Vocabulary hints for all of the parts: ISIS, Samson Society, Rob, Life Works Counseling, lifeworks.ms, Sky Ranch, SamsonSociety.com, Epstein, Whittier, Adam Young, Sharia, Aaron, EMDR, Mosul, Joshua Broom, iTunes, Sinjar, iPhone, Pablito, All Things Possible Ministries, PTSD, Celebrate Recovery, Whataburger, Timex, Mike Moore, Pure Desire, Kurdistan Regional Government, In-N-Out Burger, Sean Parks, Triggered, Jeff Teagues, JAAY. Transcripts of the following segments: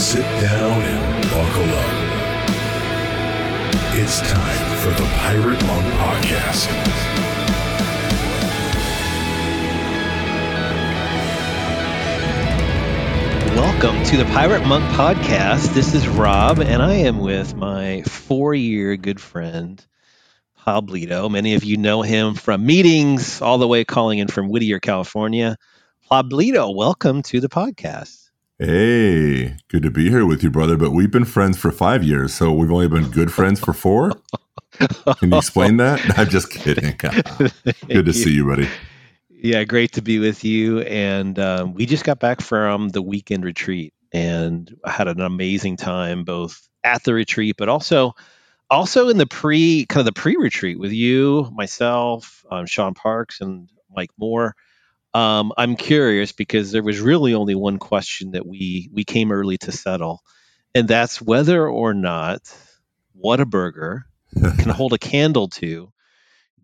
Sit down and buckle up. It's time for the Pirate Monk Podcast. Welcome to the Pirate Monk Podcast. This is Rob, and I am with my four-year good friend, Pablito. Many of you know him from meetings, all the way calling in from Whittier, California. Pablito, welcome to the podcast. Hey, good to be here with you, brother. But we've been friends for 5 years, so we've only been good friends for four? Can you explain that? I'm just kidding. Good to see you, buddy. Yeah, great to be with you. And we just got back from the weekend retreat and had an amazing time both at the retreat, but also in the pre-retreat with you, myself, Sean Parks, and Mike Moore. I'm curious because there was really only one question that we came early to settle, and that's whether or not Whataburger can hold a candle to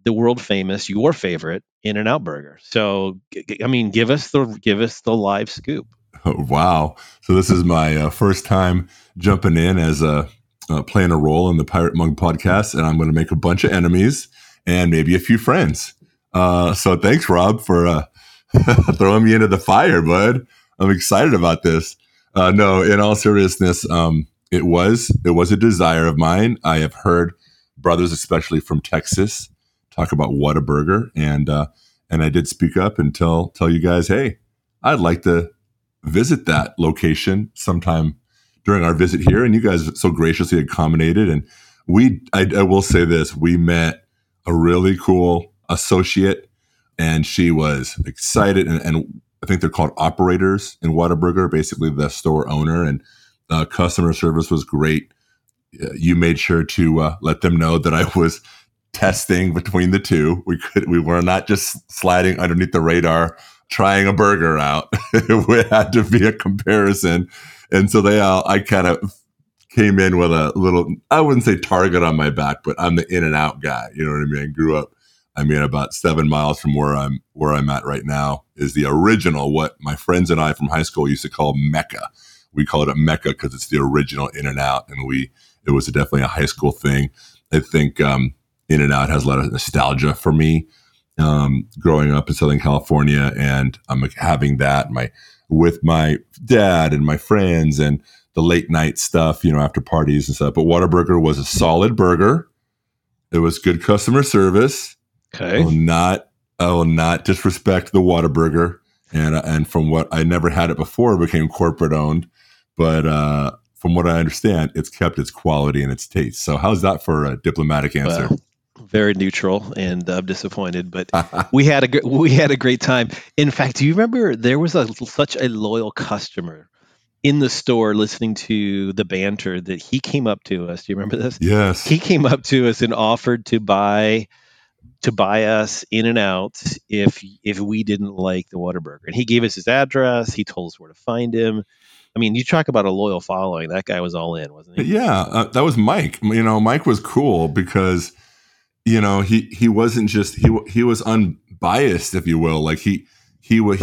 the world famous, your favorite, In-N-Out Burger. So, I mean, give us the live scoop. Oh, wow. So this is my first time jumping in as playing a role in the Pirate Monk Podcast, and I'm going to make a bunch of enemies and maybe a few friends. So thanks, Rob, for throwing me into the fire, bud. I'm excited about this. No, in all seriousness, it was a desire of mine. I have heard brothers, especially from Texas, talk about Whataburger, and I did speak up and tell you guys, hey, I'd like to visit that location sometime during our visit here, and you guys so graciously accommodated. And I will say this, we met a really cool associate, and she was excited, and I think they're called operators in Whataburger, basically the store owner, and customer service was great. You made sure to let them know that I was testing between the two. We were not just sliding underneath the radar, trying a burger out. It had to be a comparison. And so I kind of came in with a little, I wouldn't say target on my back, but I'm the In-N-Out guy. You know what I mean? I grew up, I mean, about 7 miles from where I'm at right now is the original, what my friends and I from high school used to call Mecca. We called it Mecca because it's the original In-N-Out. And it was definitely a high school thing. I think, In-N-Out has a lot of nostalgia for me, growing up in Southern California, and I'm having that with my dad and my friends and the late night stuff, you know, after parties and stuff. But Whataburger was a solid burger. It was good customer service. Okay, I will not disrespect the Whataburger, and from what I never had it before, it became corporate owned, but from what I understand, it's kept its quality and its taste. So how's that for a diplomatic answer? Well, very neutral, and I'm disappointed, but we had a great time. In fact, do you remember there was such a loyal customer in the store listening to the banter that he came up to us? Do you remember this? Yes. He came up to us and offered to buy us In-N-Out if we didn't like the Whataburger. And he gave us his address. He told us where to find him. I mean, you talk about a loyal following. That guy was all in, wasn't he? Yeah, that was Mike. You know, Mike was cool because, you know, he wasn't just, he was unbiased, if you will. Like he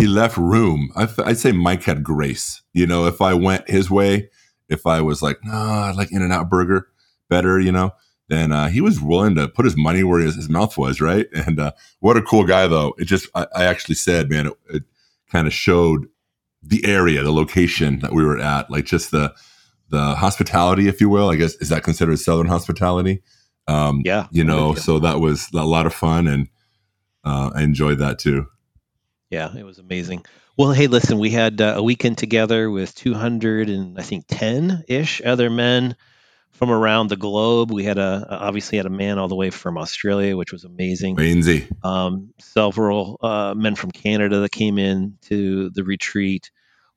left room. I'd say Mike had grace. You know, if I went his way, if I was like, no, I like In-N-Out Burger better, you know, then he was willing to put his money where his mouth was, right? And what a cool guy, though. It just, I actually said, man, it kind of showed the area, the location that we were at, like just the hospitality, if you will. I guess, is that considered Southern hospitality? Yeah, you know, so that was a lot of fun, and I enjoyed that too. Yeah, it was amazing. Well, hey, listen, we had a weekend together with 210-ish other men from around the globe. We had obviously had a man all the way from Australia, which was amazing. Mainzy. Several men from Canada that came in to the retreat.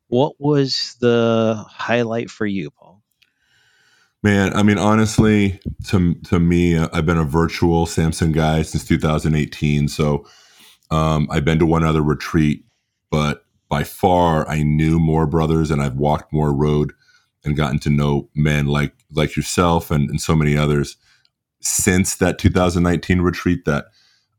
What was the highlight for you, Paul? Man, I mean, honestly, to me, I've been a virtual Samson guy since 2018. So I've been to one other retreat, but by far I knew more brothers, and I've walked more road and gotten to know men like yourself and so many others since that 2019 retreat, that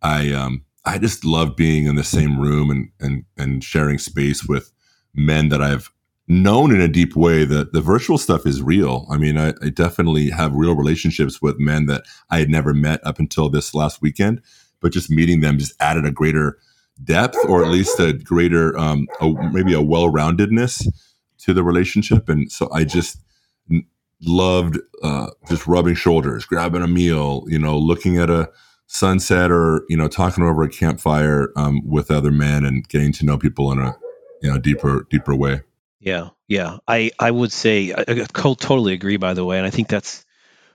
I just love being in the same room and sharing space with men that I've known in a deep way that the virtual stuff is real. I mean, I definitely have real relationships with men that I had never met up until this last weekend, but just meeting them just added a greater depth, or at least a greater, maybe a well-roundedness to the relationship. And so I just loved just rubbing shoulders, grabbing a meal, you know, looking at a sunset, or, you know, talking over a campfire with other men and getting to know people in a, you know, deeper way. Yeah. Yeah. I would say I totally agree, by the way. And I think that's,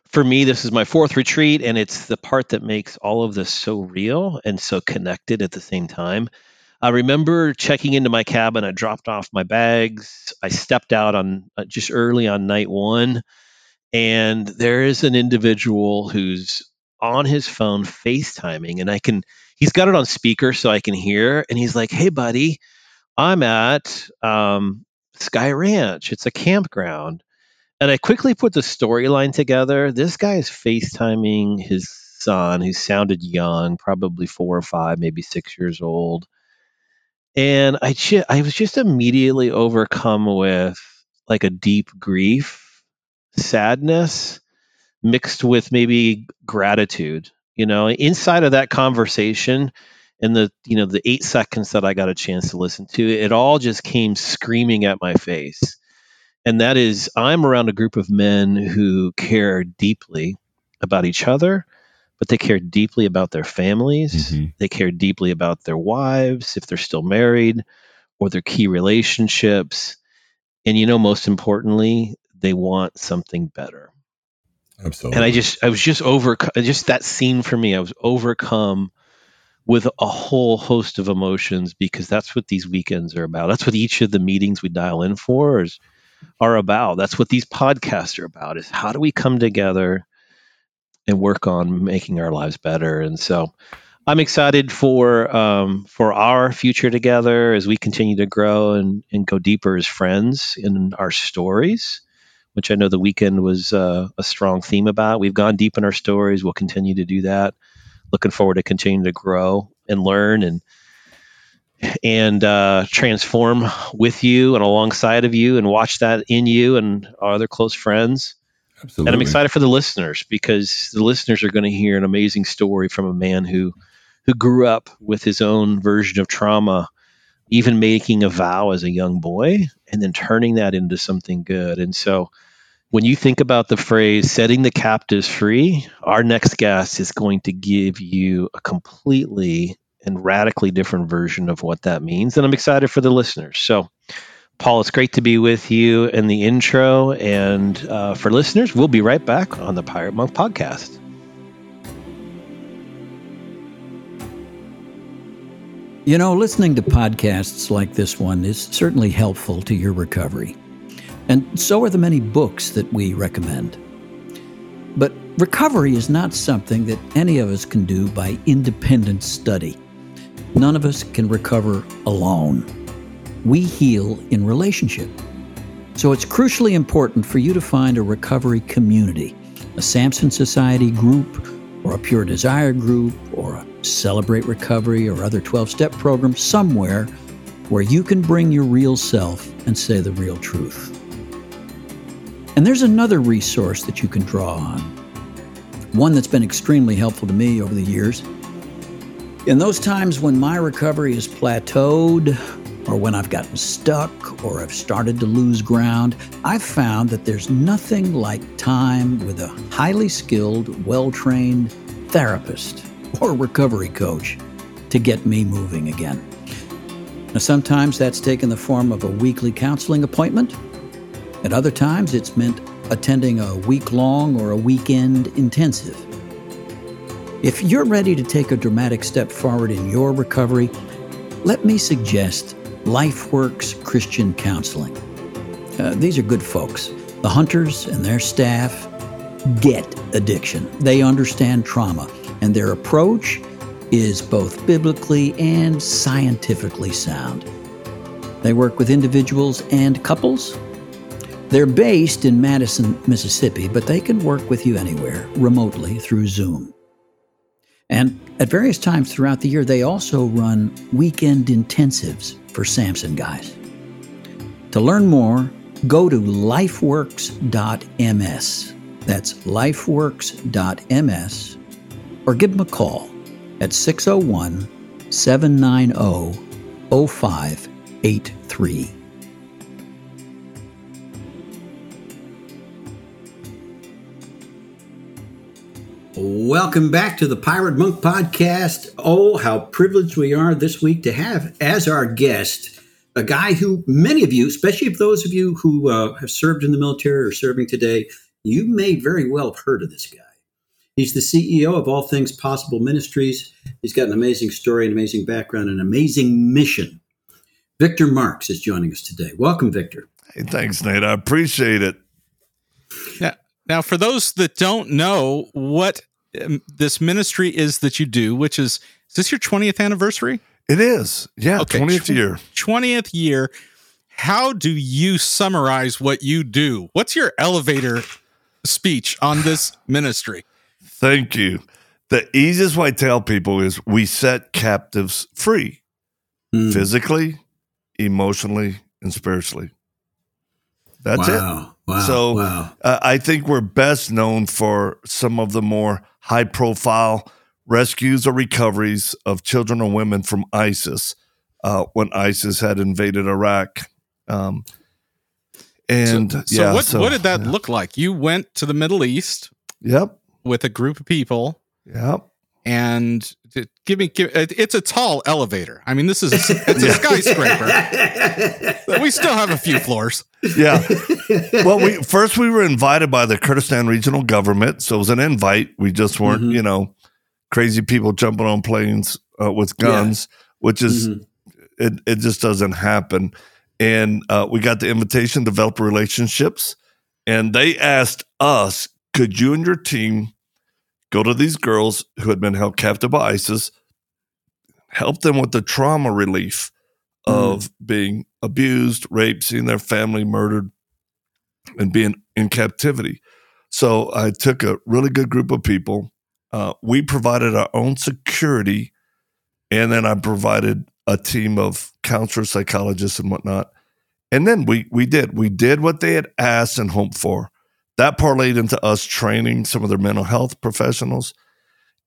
for me, this is my fourth retreat, and it's the part that makes all of this so real and so connected at the same time. I remember checking into my cabin. I dropped off my bags. I stepped out on just early on night one, and there is an individual who's on his phone FaceTiming, and he's got it on speaker so I can hear. And he's like, "Hey, buddy, I'm at Sky Ranch. It's a campground." And I quickly put the storyline together. This guy is FaceTiming his son, who sounded young, probably 4 or 5, maybe 6 years old. And I was just immediately overcome with like a deep grief, sadness, mixed with maybe gratitude. You know, inside of that conversation and the 8 seconds that I got a chance to listen to, it all just came screaming at my face. And that is, I'm around a group of men who care deeply about each other, but they care deeply about their families. Mm-hmm. They care deeply about their wives, if they're still married, or their key relationships. And, you know, most importantly, they want something better. Absolutely. And I was just that scene for me, I was overcome with a whole host of emotions, because that's what these weekends are about. That's what each of the meetings we dial in for are about. That's what these podcasts are about, is how do we come together and work on making our lives better. And so I'm excited for our future together as we continue to grow and go deeper as friends in our stories, which I know the weekend was a strong theme about. We've gone deep in our stories. We'll continue to do that. Looking forward to continuing to grow and learn and transform with you and alongside of you, and watch that in you and our other close friends. Absolutely. And I'm excited for the listeners, because the listeners are going to hear an amazing story from a man who grew up with his own version of trauma, even making a vow as a young boy and then turning that into something good. And so when you think about the phrase setting the captives free, our next guest is going to give you a completely and radically different version of what that means. And I'm excited for the listeners. So, Paul, it's great to be with you in the intro. And for listeners, we'll be right back on the Pirate Monk Podcast. You know, listening to podcasts like this one is certainly helpful to your recovery. And so are the many books that we recommend. But recovery is not something that any of us can do by independent study. None of us can recover alone. We heal in relationship. So it's crucially important for you to find a recovery community, a Samson Society group, or a Pure Desire group, or a Celebrate Recovery, or other 12-step program somewhere where you can bring your real self and say the real truth. And there's another resource that you can draw on, one that's been extremely helpful to me over the years. In those times when my recovery is plateaued, or when I've gotten stuck, or I've started to lose ground, I've found that there's nothing like time with a highly skilled, well-trained therapist or recovery coach to get me moving again. Now, sometimes that's taken the form of a weekly counseling appointment. At other times, it's meant attending a week-long or a weekend intensive. If you're ready to take a dramatic step forward in your recovery, let me suggest Life Works Christian Counseling. These are good folks. The Hunters and their staff get addiction. They understand trauma, and their approach is both biblically and scientifically sound. They work with individuals and couples. They're based in Madison, Mississippi, but they can work with you anywhere, remotely, through Zoom. And at various times throughout the year, they also run weekend intensives for Samson guys. To learn more, go to lifeworks.ms. That's lifeworks.ms. Or give them a call at 601-790-0583. Welcome back to the Pirate Monk Podcast. Oh, how privileged we are this week to have as our guest a guy who many of you, especially if those of you who have served in the military or serving today, you may very well have heard of this guy. He's the CEO of All Things Possible Ministries. He's got an amazing story, an amazing background, an amazing mission. Victor Marx is joining us today. Welcome, Victor. Hey, thanks, Nate. I appreciate it. Yeah. Now, for those that don't know what this ministry is that you do, which is this your 20th anniversary? It is. Yeah, okay. 20th year. How do you summarize what you do? What's your elevator speech on this ministry? Thank you. The easiest way to tell people is we set captives free, physically, emotionally, and spiritually. That's it. Wow. I think we're best known for some of the more high-profile rescues or recoveries of children or women from ISIS when ISIS had invaded Iraq. What did that look like? You went to the Middle East. Yep. With a group of people. Yep. And it's a tall elevator. I mean, it's a skyscraper. We still have a few floors. Yeah. Well, we were invited by the Kurdistan Regional Government, so it was an invite. We just weren't, crazy people jumping on planes with guns, which is it just doesn't happen. And we got the invitation to develop relationships, and they asked us, could you and your team go to these girls who had been held captive by ISIS, help them with the trauma relief of being abused, raped, seeing their family murdered, and being in captivity. So I took a really good group of people. We provided our own security, and then I provided a team of counselors, psychologists, and whatnot. And then we did what they had asked and hoped for. That parlayed into us training some of their mental health professionals.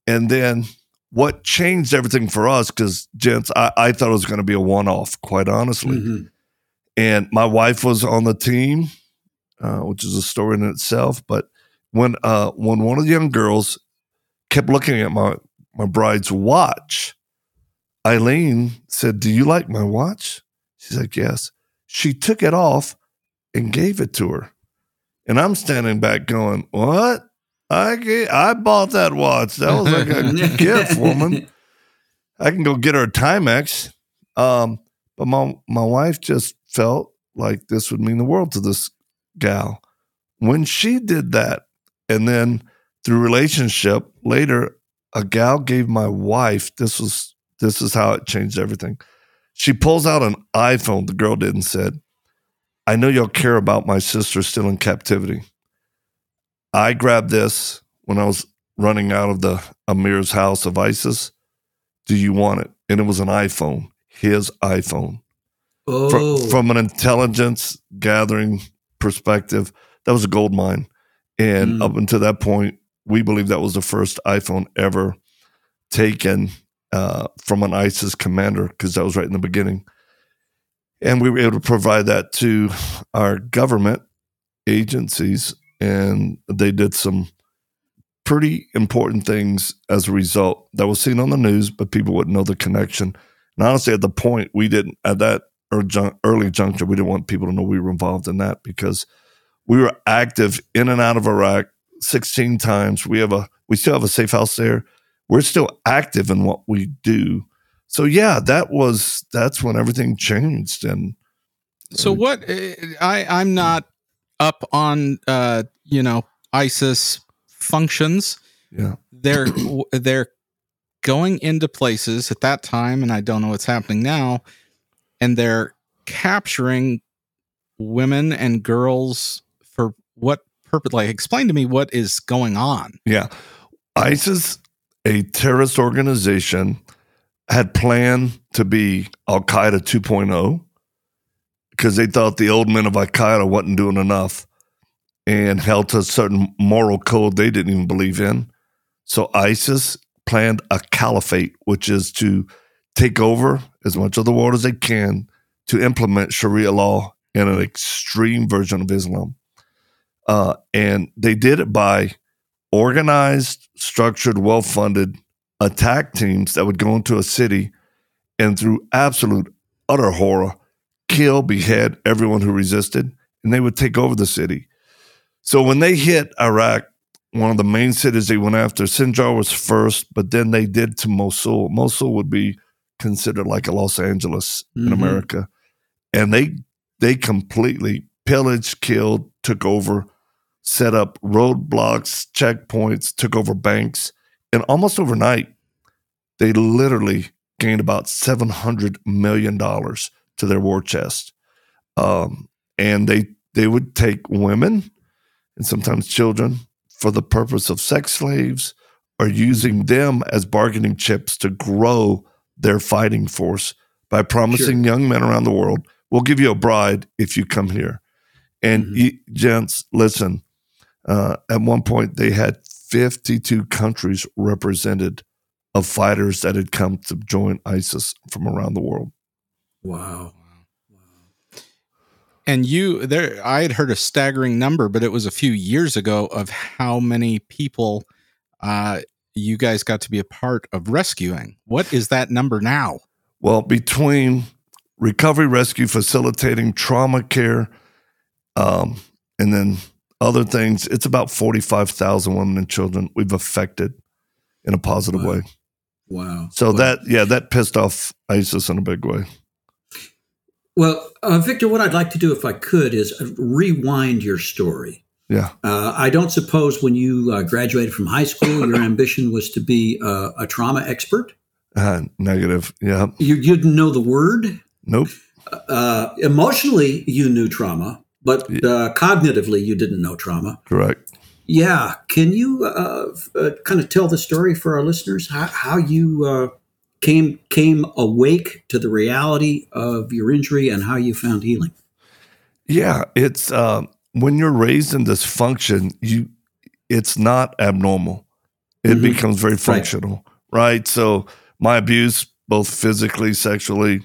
And then what changed everything for us, because, gents, I thought it was going to be a one-off, quite honestly. Mm-hmm. And my wife was on the team, which is a story in itself. But when one of the young girls kept looking at my bride's watch, Eileen said, "Do you like my watch?" She's like, "Yes." She took it off and gave it to her. And I'm standing back going, "What? I bought that watch. That was like a gift, woman. I can go get her a Timex." But my wife just felt like this would mean the world to this gal. When she did that, and then through relationship later, a gal gave my wife, this is how it changed everything. She pulls out an iPhone, the girl did, and said, "I know y'all care about my sister still in captivity. I grabbed this when I was running out of the Amir's house of ISIS. Do you want it?" And it was an iPhone, his iPhone. Oh. From an intelligence gathering perspective, that was a gold mine. And up until that point, we believe that was the first iPhone ever taken from an ISIS commander, because that was right in the beginning. And we were able to provide that to our government agencies, and they did some pretty important things as a result that was seen on the news, but people wouldn't know the connection. And honestly, at the point, at that early juncture, we didn't want people to know we were involved in that, because we were active in and out of Iraq 16 times. We still have a safe house there. We're still active in what we do. So yeah, that's when everything changed. And so what? I'm not up on ISIS functions. Yeah, they're going into places at that time, and I don't know what's happening now. And they're capturing women and girls for what purpose? Like, explain to me what is going on. Yeah, ISIS, a terrorist organization, had planned to be Al Qaeda 2.0, because they thought the old men of Al-Qaeda wasn't doing enough and held to a certain moral code they didn't even believe in. So ISIS planned a caliphate, which is to take over as much of the world as they can to implement Sharia law in an extreme version of Islam. And they did it by organized, structured, well-funded attack teams that would go into a city and through absolute, utter horror, kill, behead everyone who resisted, and they would take over the city. So when they hit Iraq, one of the main cities they went after, Sinjar was first, but then they did to Mosul. Mosul would be considered like a Los Angeles in America. And they completely pillaged, killed, took over, set up roadblocks, checkpoints, took over banks. And almost overnight, they literally gained about $700 million to their war chest. And they would take women and sometimes children for the purpose of sex slaves or using them as bargaining chips to grow their fighting force by promising young men around the world, we'll give you a bride if you come here. And gents, listen, at one point they had 52 countries represented of fighters that had come to join ISIS from around the world. Wow. And you, there, I had heard a staggering number, but it was a few years ago of how many people you guys got to be a part of rescuing. What is that number now? Well, between recovery, rescue, facilitating, trauma care, and then other things, it's about 45,000 women and children we've affected in a positive way. Wow. So that pissed off ISIS in a big way. Well, Victor, what I'd like to do, if I could, is rewind your story. Yeah. I don't suppose when you graduated from high school, your ambition was to be a trauma expert? Negative, yeah. You didn't know the word? Nope. Emotionally, you knew trauma, but cognitively, you didn't know trauma. Correct. Yeah. Can you kind of tell the story for our listeners, how you... Came awake to the reality of your injury and how you found healing? Yeah, it's when you're raised in dysfunction, it's not abnormal. It becomes very functional, right? So my abuse, both physically, sexually,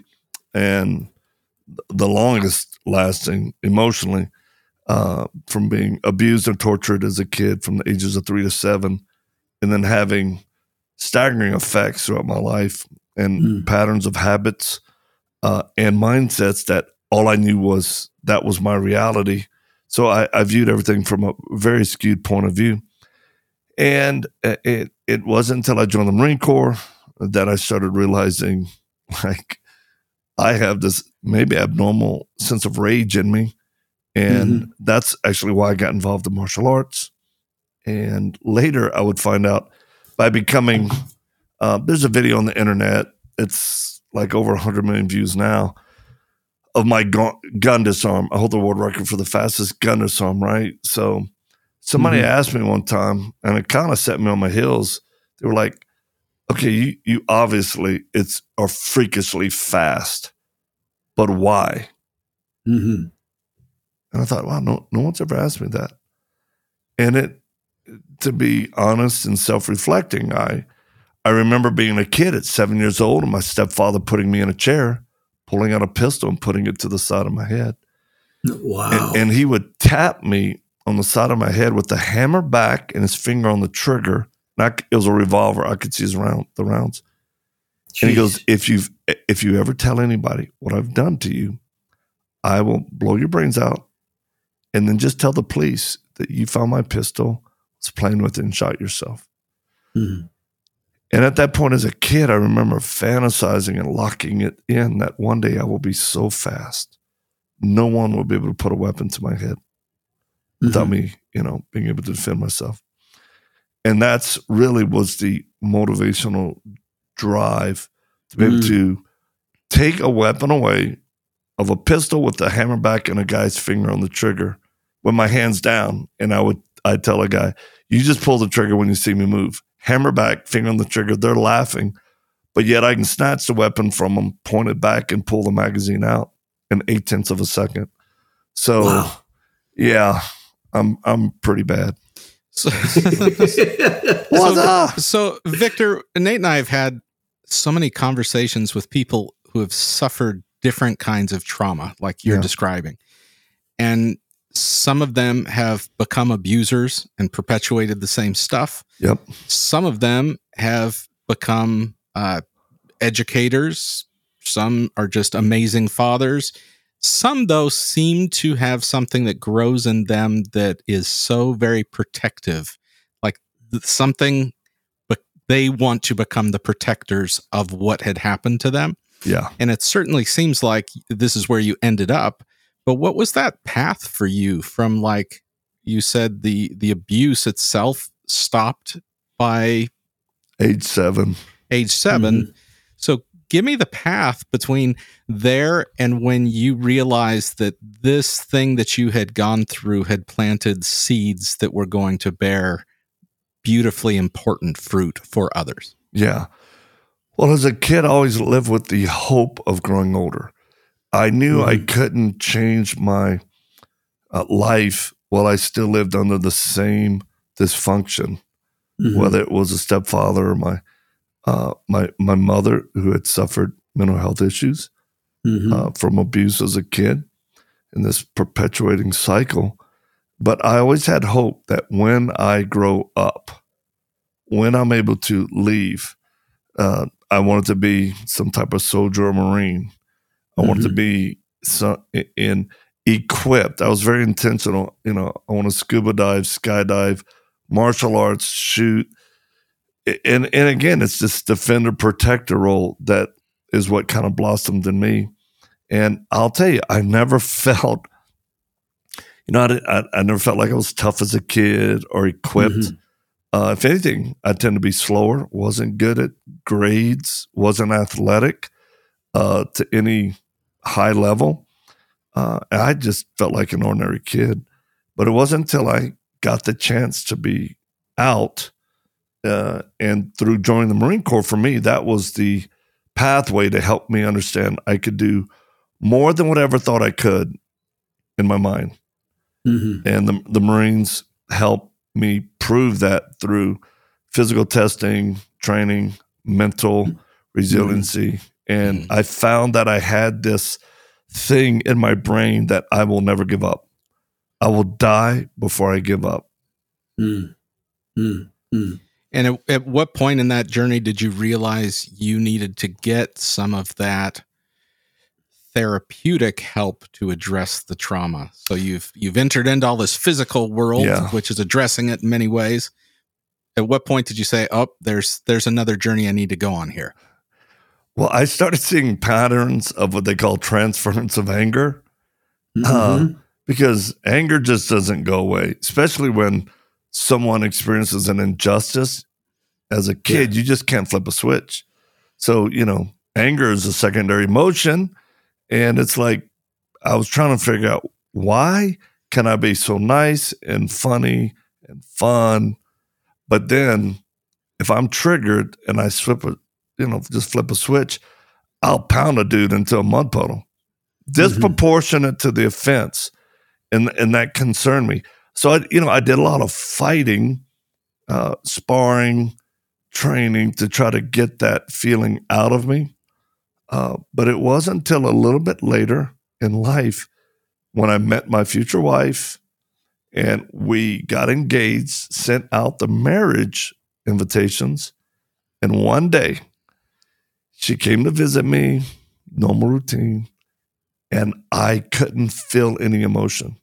and the longest lasting emotionally, from being abused and tortured as a kid from the ages of 3 to 7, and then having staggering effects throughout my life and patterns of habits and mindsets that all I knew was that was my reality. So I viewed everything from a very skewed point of view. And it wasn't until I joined the Marine Corps that I started realizing, like, I have this maybe abnormal sense of rage in me. And that's actually why I got involved in martial arts. And later I would find out by becoming, there's a video on the internet, it's like over 100 million views now, of my gun disarm. I hold the world record for the fastest gun disarm, right? So somebody asked me one time, and it kind of set me on my heels. They were like, okay, you obviously are freakishly fast, but why? And I thought, wow, no one's ever asked me that. And to be honest and self-reflecting, I remember being a kid at 7 years old and my stepfather putting me in a chair, pulling out a pistol and putting it to the side of my head. Wow. And he would tap me on the side of my head with the hammer back and his finger on the trigger. And it was a revolver. I could see the rounds. Jeez. And he goes, if you ever tell anybody what I've done to you, I will blow your brains out. And then just tell the police that you found my pistol, was playing with it, and shot yourself. And at that point as a kid, I remember fantasizing and locking it in that one day I will be so fast, no one will be able to put a weapon to my head without me, being able to defend myself. And that's really was the motivational drive to be able to take a weapon away of a pistol with the hammer back and a guy's finger on the trigger with my hands down. And I'd tell a guy, you just pull the trigger when you see me move. Hammer back, finger on the trigger. They're laughing, but yet I can snatch the weapon from them, point it back, and pull the magazine out in 0.8 of a second. So, wow. Yeah, I'm pretty bad. So, so Victor, Nate and I have had so many conversations with people who have suffered different kinds of trauma, like you're describing. And some of them have become abusers and perpetuated the same stuff. Yep. Some of them have become educators. Some are just amazing fathers. Some, though, seem to have something that grows in them that is so very protective, like something, but they want to become the protectors of what had happened to them. Yeah. And it certainly seems like this is where you ended up. But what was that path for you from, like you said, the abuse itself stopped by age 7? Age 7. Mm-hmm. So give me the path between there and when you realized that this thing that you had gone through had planted seeds that were going to bear beautifully important fruit for others. Yeah. Well, as a kid, I always lived with the hope of growing older. I knew I couldn't change my life while I still lived under the same dysfunction, whether it was a stepfather or my mother, who had suffered mental health issues from abuse as a kid, in this perpetuating cycle. But I always had hope that when I grow up, when I'm able to leave, I wanted to be some type of soldier or Marine. I wanted to be equipped. I was very intentional. You know, I want to scuba dive, skydive, martial arts, shoot. And again, it's this defender protector role that is what kind of blossomed in me. And I'll tell you, I never felt, you know, I never felt like I was tough as a kid or equipped. If anything, I tend to be slower, wasn't good at grades, wasn't athletic to any high level. I just felt like an ordinary kid. But it wasn't until I got the chance to be out and through joining the Marine Corps, for me, that was the pathway to help me understand I could do more than whatever thought I could in my mind. And the Marines helped me prove that through physical testing, training, mental resiliency. And I found that I had this thing in my brain that I will never give up. I will die before I give up. And at what point in that journey did you realize you needed to get some of that therapeutic help to address the trauma? So you've entered into all this physical world, which is addressing it in many ways. At what point did you say, oh, there's another journey I need to go on here? Well, I started seeing patterns of what they call transference of anger, because anger just doesn't go away, especially when someone experiences an injustice. As a kid, you just can't flip a switch. So, you know, anger is a secondary emotion. And it's like, I was trying to figure out, why can I be so nice and funny and fun? But then if I'm triggered and I flip a switch, I'll pound a dude into a mud puddle, disproportionate to the offense, and that concerned me. So I did a lot of fighting, sparring, training to try to get that feeling out of me. But it wasn't until a little bit later in life when I met my future wife and we got engaged, sent out the marriage invitations. And one day, she came to visit me, normal routine, and I couldn't feel any emotion.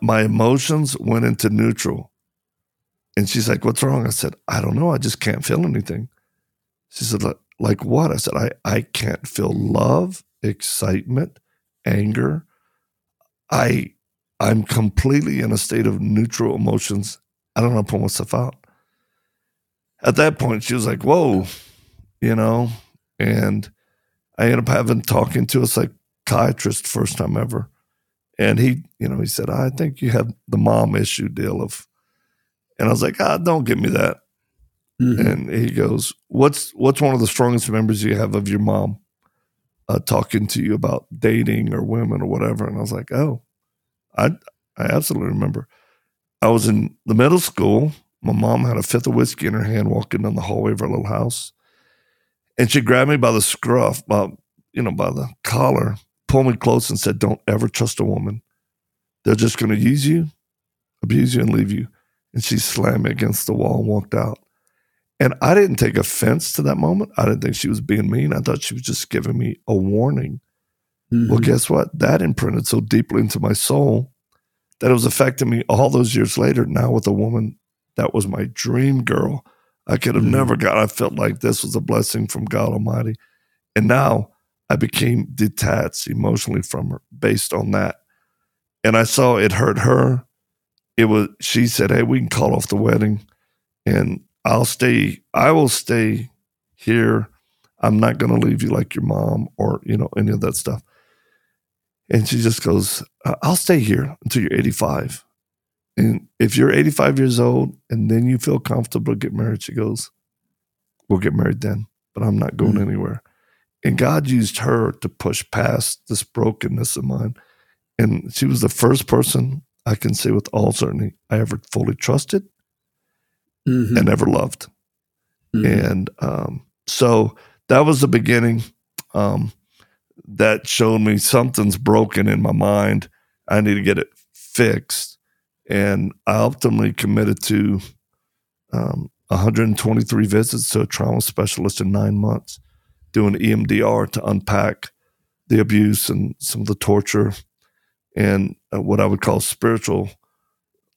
My emotions went into neutral. And she's like, what's wrong? I said, I don't know. I just can't feel anything. She said, like what? I said, I can't feel love, excitement, anger. I'm completely in a state of neutral emotions. I don't know how to pull myself out. At that point, she was like, whoa, you know, and I ended up talking to a psychiatrist, first time ever. And he said, I think you have the mom issue and I was like, don't give me that. And he goes, what's one of the strongest memories you have of your mom? talking to you about dating or women or whatever. And I was like, oh, I absolutely remember. I was in the middle school. My mom had a fifth of whiskey in her hand walking down the hallway of our little house. And she grabbed me by the scruff, by the collar, pulled me close and said, don't ever trust a woman. They're just going to use you, abuse you, and leave you. And she slammed me against the wall and walked out. And I didn't take offense to that moment. I didn't think she was being mean. I thought she was just giving me a warning. Mm-hmm. Well, guess what? That imprinted so deeply into my soul that it was affecting me all those years later. Now with a woman that was my dream girl, I could have never got. I felt like this was a blessing from God Almighty. And now I became detached emotionally from her based on that. And I saw it hurt her. She said, hey, we can call off the wedding and I will stay here. I'm not going to leave you like your mom or, any of that stuff. And she just goes, I'll stay here until you're 85. And if you're 85 years old and then you feel comfortable to get married, she goes, we'll get married then, but I'm not going anywhere. And God used her to push past this brokenness of mine. And she was the first person I can say with all certainty I ever fully trusted and ever loved. Mm-hmm. And so that was the beginning. That showed me something's broken in my mind. I need to get it fixed. And I ultimately committed to 123 visits to a trauma specialist in 9 months, doing EMDR to unpack the abuse and some of the torture and what I would call spiritual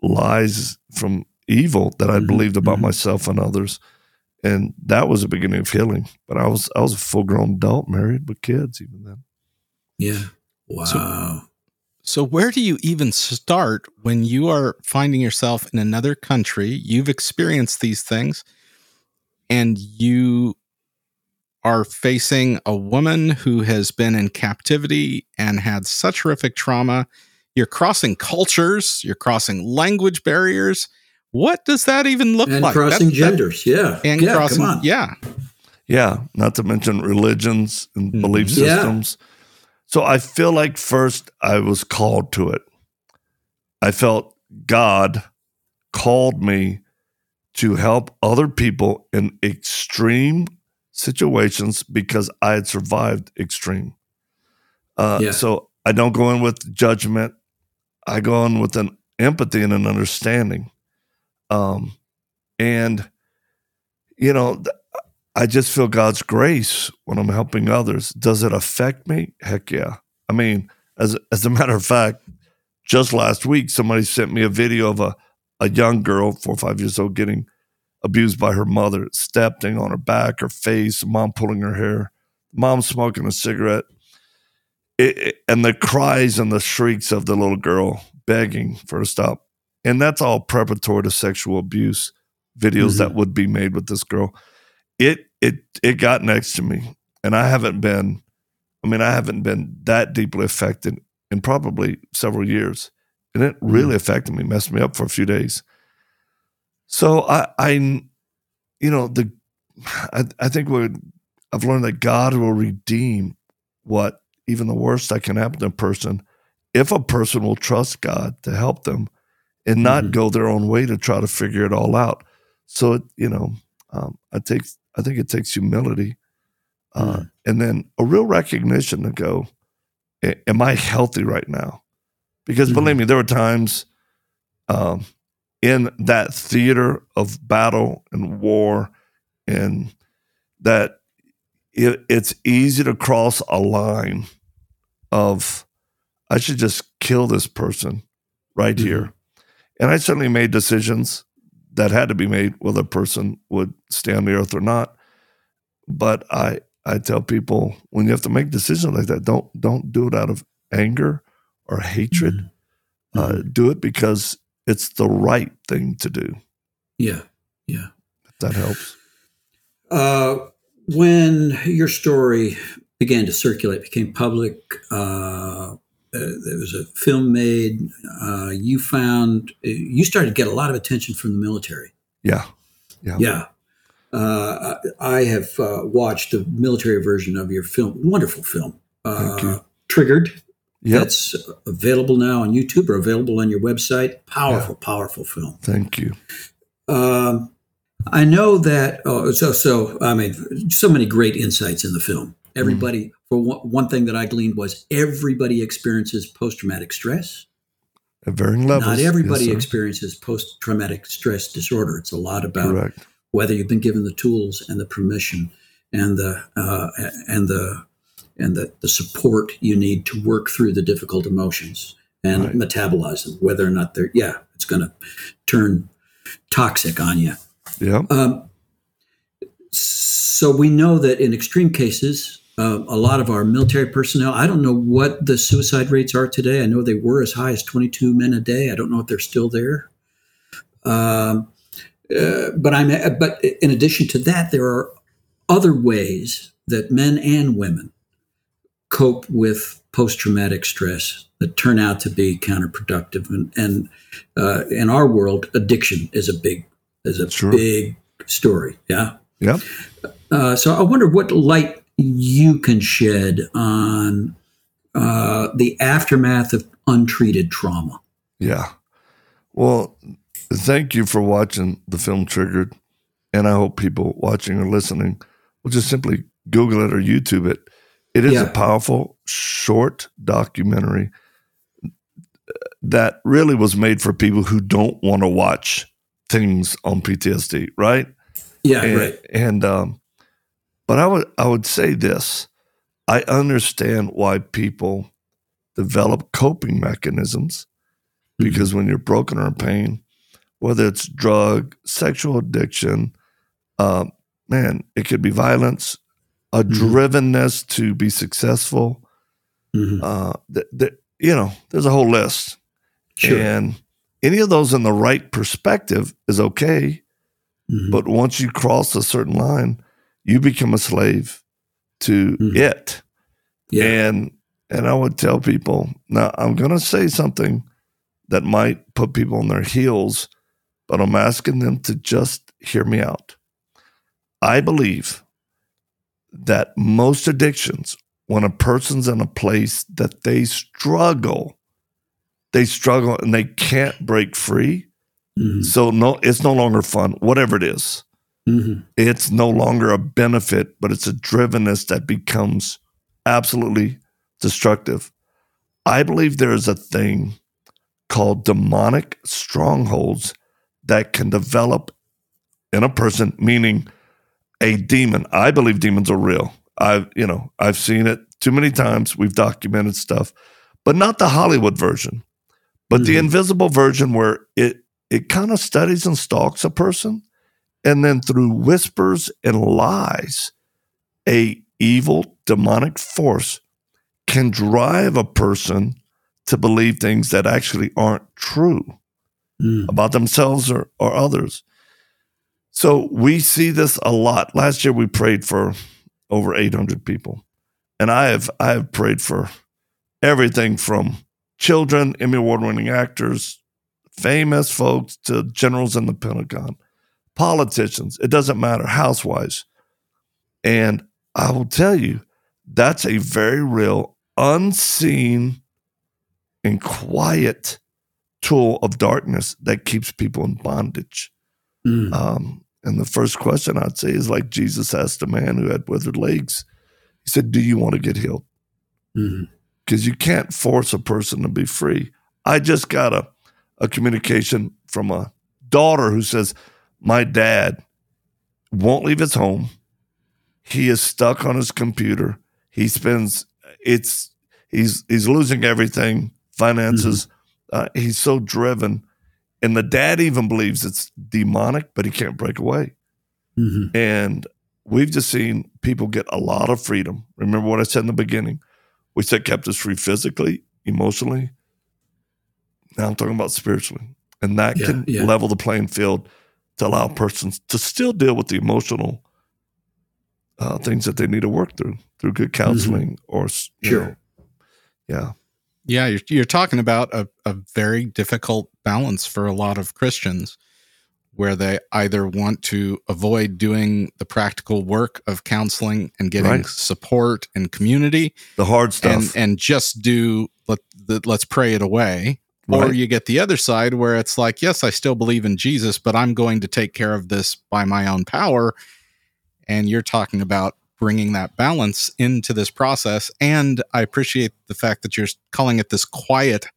lies from evil that I believed about myself and others. And that was the beginning of healing. But I was a full-grown adult, married with kids even then. Yeah. Wow. So where do you even start when you are finding yourself in another country, you've experienced these things, and you are facing a woman who has been in captivity and had such horrific trauma? You're crossing cultures, you're crossing language barriers. What does that even look like? Crossing genders, yeah. And crossing, yeah. Yeah, not to mention religions and belief systems. Yeah. So I feel like first I was called to it. I felt God called me to help other people in extreme situations because I had survived extreme. So I don't go in with judgment. I go in with an empathy and an understanding. I just feel God's grace when I'm helping others. Does it affect me? Heck yeah. I mean, as a matter of fact, just last week, somebody sent me a video of a young girl, 4 or 5 years old, getting abused by her mother, stepping on her back, her face, mom pulling her hair, mom smoking a cigarette, and the cries and the shrieks of the little girl begging for a stop. And that's all preparatory to sexual abuse videos that would be made with this girl. It got next to me, and I haven't been that deeply affected in probably several years. And it really affected me, messed me up for a few days. So I've learned that God will redeem what even the worst that can happen to a person if a person will trust God to help them and not go their own way to try to figure it all out. So, I think it takes humility and then a real recognition to go, am I healthy right now? Because believe me, there were times in that theater of battle and war, and that it's easy to cross a line of, I should just kill this person right here. And I certainly made decisions that had to be made, whether a person would stay on the earth or not. But I tell people, when you have to make decisions like that, don't do it out of anger or hatred. Do it because it's the right thing to do. Yeah, yeah. If that helps. When your story began to circulate, became public, there was a film made. You started to get a lot of attention from the military. Yeah, yeah, yeah. I have watched the military version of your film. Wonderful film. Thank you. Triggered. Yep. That's available now on YouTube or available on your website. Powerful, powerful film. Thank you. I know that, I mean, so many great insights in the film. Everybody, for one thing that I gleaned was everybody experiences post-traumatic stress. At varying levels. Not everybody experiences post-traumatic stress disorder. It's a lot about whether you've been given the tools and the permission and the support you need to work through the difficult emotions and metabolize them, whether or not they're, it's going to turn toxic on you. Yeah. So we know that in extreme cases, a lot of our military personnel, I don't know what the suicide rates are today. I know they were as high as 22 men a day. I don't know if they're still there. But in addition to that, there are other ways that men and women cope with post-traumatic stress that turn out to be counterproductive. And in our world, addiction is a big story. Yeah. Yeah. So I wonder what light you can shed on the aftermath of untreated trauma. Yeah. Well, thank you for watching the film Triggered. And I hope people watching or listening will just simply Google it or YouTube it. It is a powerful, short documentary that really was made for people who don't want to watch things on PTSD, right? Yeah, and, right. And but I would say this: I understand why people develop coping mechanisms, because when you're broken or in pain, whether it's drug, sexual addiction, it could be violence, a drivenness to be successful. There's a whole list, and any of those in the right perspective is okay. But once you cross a certain line, you become a slave to it. Yeah. And I would tell people, now I'm going to say something that might put people on their heels, but I'm asking them to just hear me out. I believe that most addictions, when a person's in a place that they struggle and they can't break free. So no, it's no longer fun, whatever it is. It's no longer a benefit, but it's a drivenness that becomes absolutely destructive. I believe there is a thing called demonic strongholds that can develop in a person, meaning a demon. I believe demons are real. I've seen it too many times. We've documented stuff, but not the Hollywood version, but the invisible version where it kind of studies and stalks a person, and then through whispers and lies, a evil demonic force can drive a person to believe things that actually aren't true about themselves or others. So we see this a lot. Last year we prayed for over 800 people, and I have prayed for everything from children, Emmy Award-winning actors, famous folks, to generals in the Pentagon, politicians, it doesn't matter, housewives. And I will tell you, that's a very real, unseen, and quiet tool of darkness that keeps people in bondage. And the first question I'd say is like Jesus asked a man who had withered legs. He said, do you want to get healed? Because you can't force a person to be free. I just got a communication from a daughter who says, my dad won't leave his home. He is stuck on his computer. He's losing everything, finances. He's so driven. And the dad even believes it's demonic, but he can't break away. And we've just seen people get a lot of freedom. Remember what I said in the beginning? We said kept us free physically, emotionally. Now I'm talking about spiritually, and that can level the playing field to allow persons to still deal with the emotional things that they need to work through good counseling or You're talking about a very difficult balance for a lot of Christians. where they either want to avoid doing the practical work of counseling and getting support and community, the hard stuff, and just do let's pray it away. Right. Or you get the other side where it's like, yes, I still believe in Jesus, but I'm going to take care of this by my own power. And you're talking about bringing that balance into this process. And I appreciate the fact that you're calling it this quiet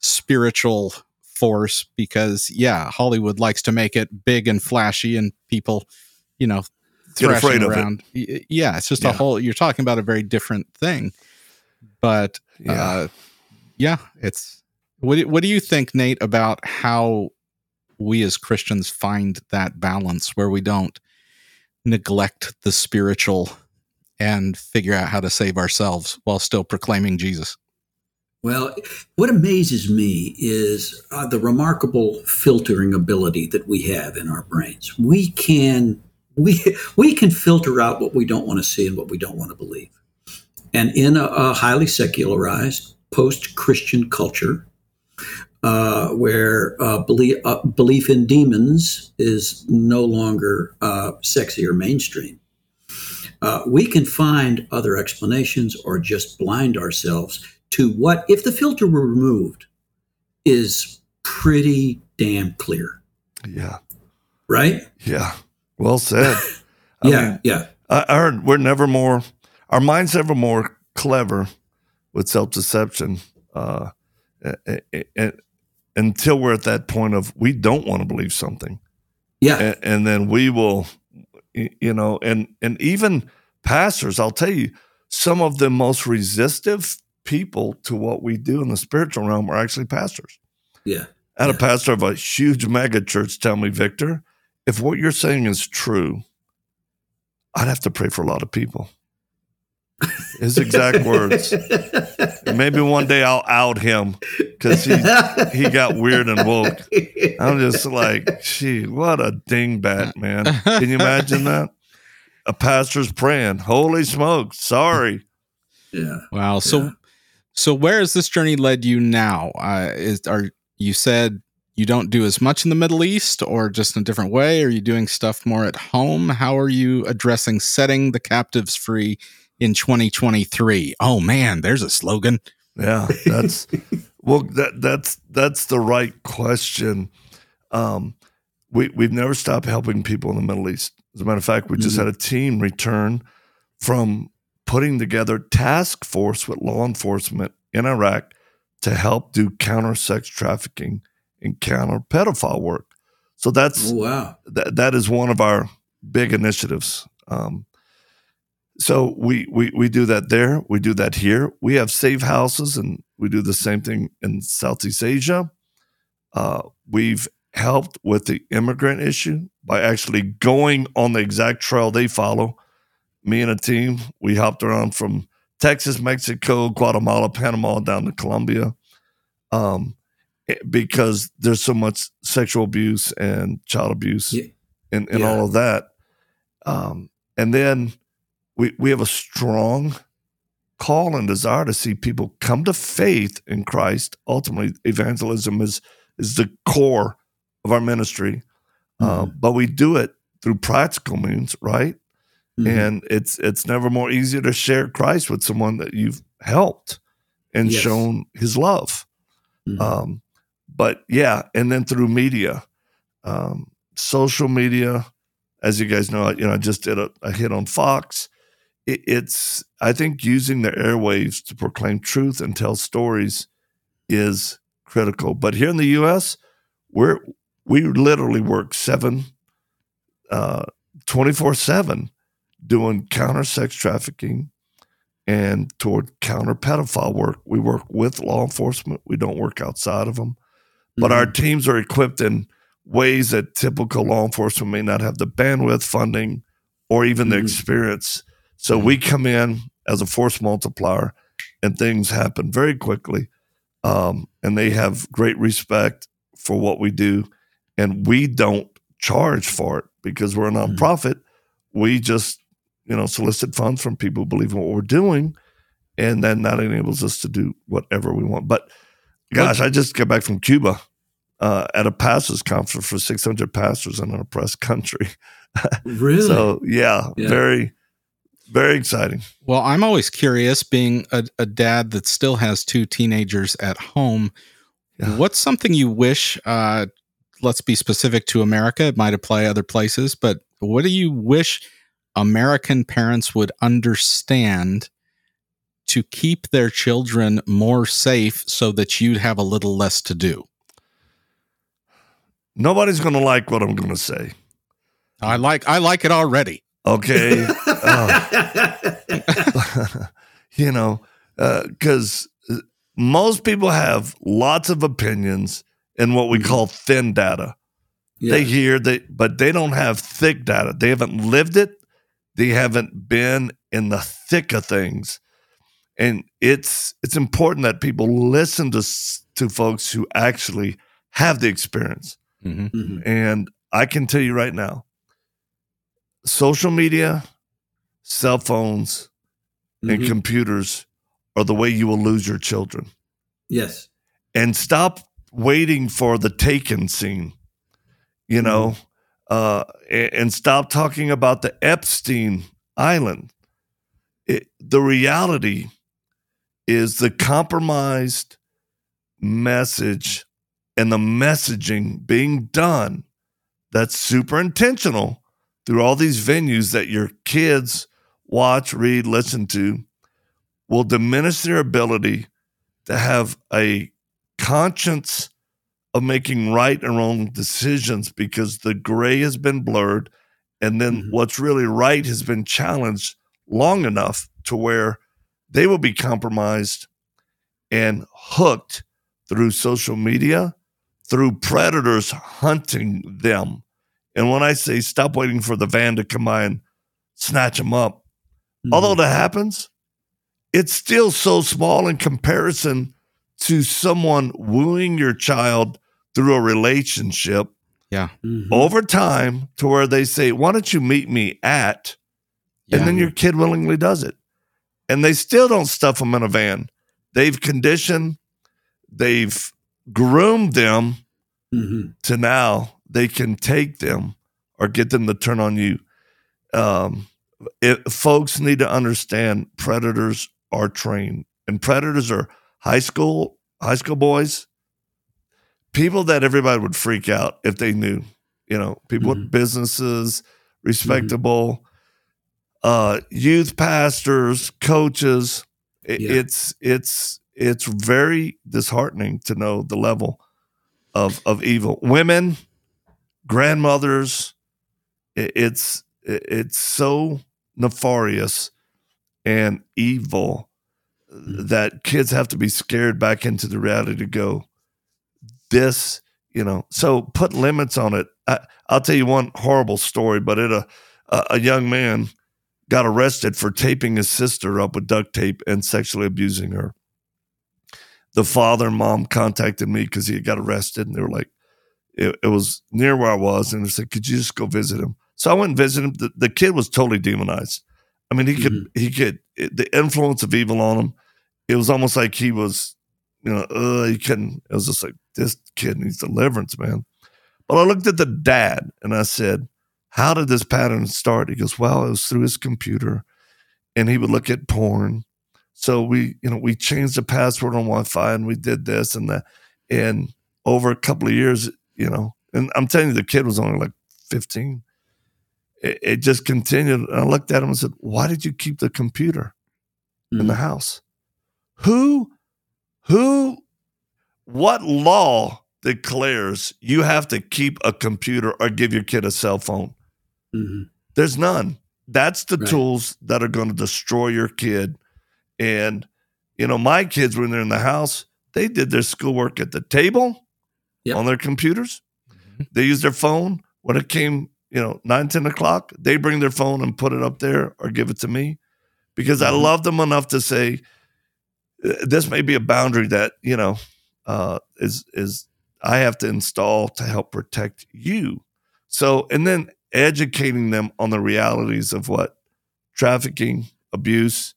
spiritual force, because Hollywood likes to make it big and flashy, and people, get afraid around of it. Yeah, it's just a whole. You're talking about a very different thing, but it's. What do you think, Nate, about how we as Christians find that balance where we don't neglect the spiritual and figure out how to save ourselves while still proclaiming Jesus? Well, what amazes me is the remarkable filtering ability that we have in our brains. We can filter out what we don't want to see and what we don't want to believe. And in a highly secularized post-Christian culture, where belief in demons is no longer sexy or mainstream. We can find other explanations or just blind ourselves to what, if the filter were removed, is pretty damn clear. Yeah. Right? Yeah. Well said. I mean, Aaron, our mind's never more clever with self-deception until we're at that point of we don't want to believe something. Yeah. And then we will, and even pastors, I'll tell you, some of the most resistive people to what we do in the spiritual realm are actually pastors. Yeah. I had a pastor of a huge mega church tell me, Victor, if what you're saying is true, I'd have to pray for a lot of people. His exact words. Maybe one day I'll out him because he got weird and woke. I'm just like, gee, what a dingbat, man. Can you imagine that? A pastor's praying. Holy smoke. Sorry. Yeah. Wow. So where has this journey led you now? You said you don't do as much in the Middle East, or just in a different way? Are you doing stuff more at home? How are you addressing setting the captives free in 2023? Oh man, there's a slogan. Yeah, that's that's the right question. We've never stopped helping people in the Middle East. As a matter of fact, we just had a team return from putting together task force with law enforcement in Iraq to help do counter sex trafficking and counter pedophile work. So that's that is one of our big initiatives. So we do that there. We do that here. We have safe houses, and we do the same thing in Southeast Asia. We've helped with the immigrant issue by actually going on the exact trail they follow. Me and a team, we hopped around from Texas, Mexico, Guatemala, Panama, down to Colombia, because there's so much sexual abuse and child abuse and all of that. And then we have a strong call and desire to see people come to faith in Christ. Ultimately, evangelism is the core of our ministry, but we do it through practical means, right? Mm-hmm. And it's never more easier to share Christ with someone that you've helped and shown His love. Mm-hmm. And then through media, social media, as you guys know, I just did a hit on Fox. It's, I think, using the airwaves to proclaim truth and tell stories is critical. But here in the U.S., we literally work 24/7 doing counter sex trafficking and toward counter pedophile work. We work with law enforcement. We don't work outside of them. But our teams are equipped in ways that typical law enforcement may not have the bandwidth, funding, or even the experience. So we come in as a force multiplier, and things happen very quickly. And they have great respect for what we do, and we don't charge for it because we're a nonprofit. We just, solicit funds from people who believe in what we're doing, and then that enables us to do whatever we want. But gosh, I just got back from Cuba. at a pastors conference for 600 pastors in an oppressed country. Really? So, yeah, very, very exciting. Well, I'm always curious, being a dad that still has two teenagers at home, what's something you wish, let's be specific to America, it might apply other places, but what do you wish American parents would understand to keep their children more safe so that you'd have a little less to do? Nobody's going to like what I'm going to say. I like it already. Okay. You know, because most people have lots of opinions in what we call thin data. Yeah. They hear that, but they don't have thick data. They haven't lived it. They haven't been in the thick of things. And it's important that people listen to folks who actually have the experience. Mm-hmm. Mm-hmm. And I can tell you right now, social media, cell phones, mm-hmm. and computers are the way you will lose your children. Yes. And stop waiting for the Taken scene, you know, mm-hmm. And stop talking about the Epstein Island. The reality is the compromised message and the messaging being done that's super intentional through all these venues that your kids watch, read, listen to will diminish their ability to have a conscience of making right and wrong decisions because the gray has been blurred and then mm-hmm. what's really right has been challenged long enough to where they will be compromised and hooked through social media, through predators hunting them. And when I say stop waiting for the van to come by and snatch them up, mm-hmm. although that happens, it's still so small in comparison to someone wooing your child through a relationship mm-hmm. over time to where they say, why don't you meet me at, and then your kid willingly does it. And they still don't stuff them in a van. They've conditioned, they've groomed them mm-hmm. to now they can take them or get them to turn on you. Folks need to understand predators are trained, and predators are high school boys, people that everybody would freak out if they knew, you know, people mm-hmm. with businesses, respectable, mm-hmm. Youth pastors, coaches. It's very disheartening to know the level of evil. Women, grandmothers, it's so nefarious and evil that kids have to be scared back into the reality to go this, you know, so put limits on it. I'll tell you one horrible story, but a young man got arrested for taping his sister up with duct tape and sexually abusing her. The father and mom contacted me because he got arrested, and they were like, it was near where I was. And they said, could you just go visit him? So I went and visited him. The kid was totally demonized. I mean, he could, the influence of evil on him, it was almost like he was, you know, he couldn't, it was just like, this kid needs deliverance, man. But I looked at the dad and I said, how did this pattern start? He goes, well, it was through his computer and he would look at porn. So we changed the password on Wi-Fi and we did this and that. And over a couple of years, you know, and I'm telling you, the kid was only like 15. It just continued. And I looked at him and said, why did you keep the computer in the house? What law declares you have to keep a computer or give your kid a cell phone? Mm-hmm. There's none. That's the tools that are going to destroy your kid. And, you know, my kids, when they're in the house, they did their schoolwork at the table on their computers. Mm-hmm. They used their phone. When it came, 9, 10 o'clock, they bring their phone and put it up there or give it to me because I love them enough to say, this may be a boundary that, is I have to install to help protect you. So, and then educating them on the realities of what trafficking, abuse,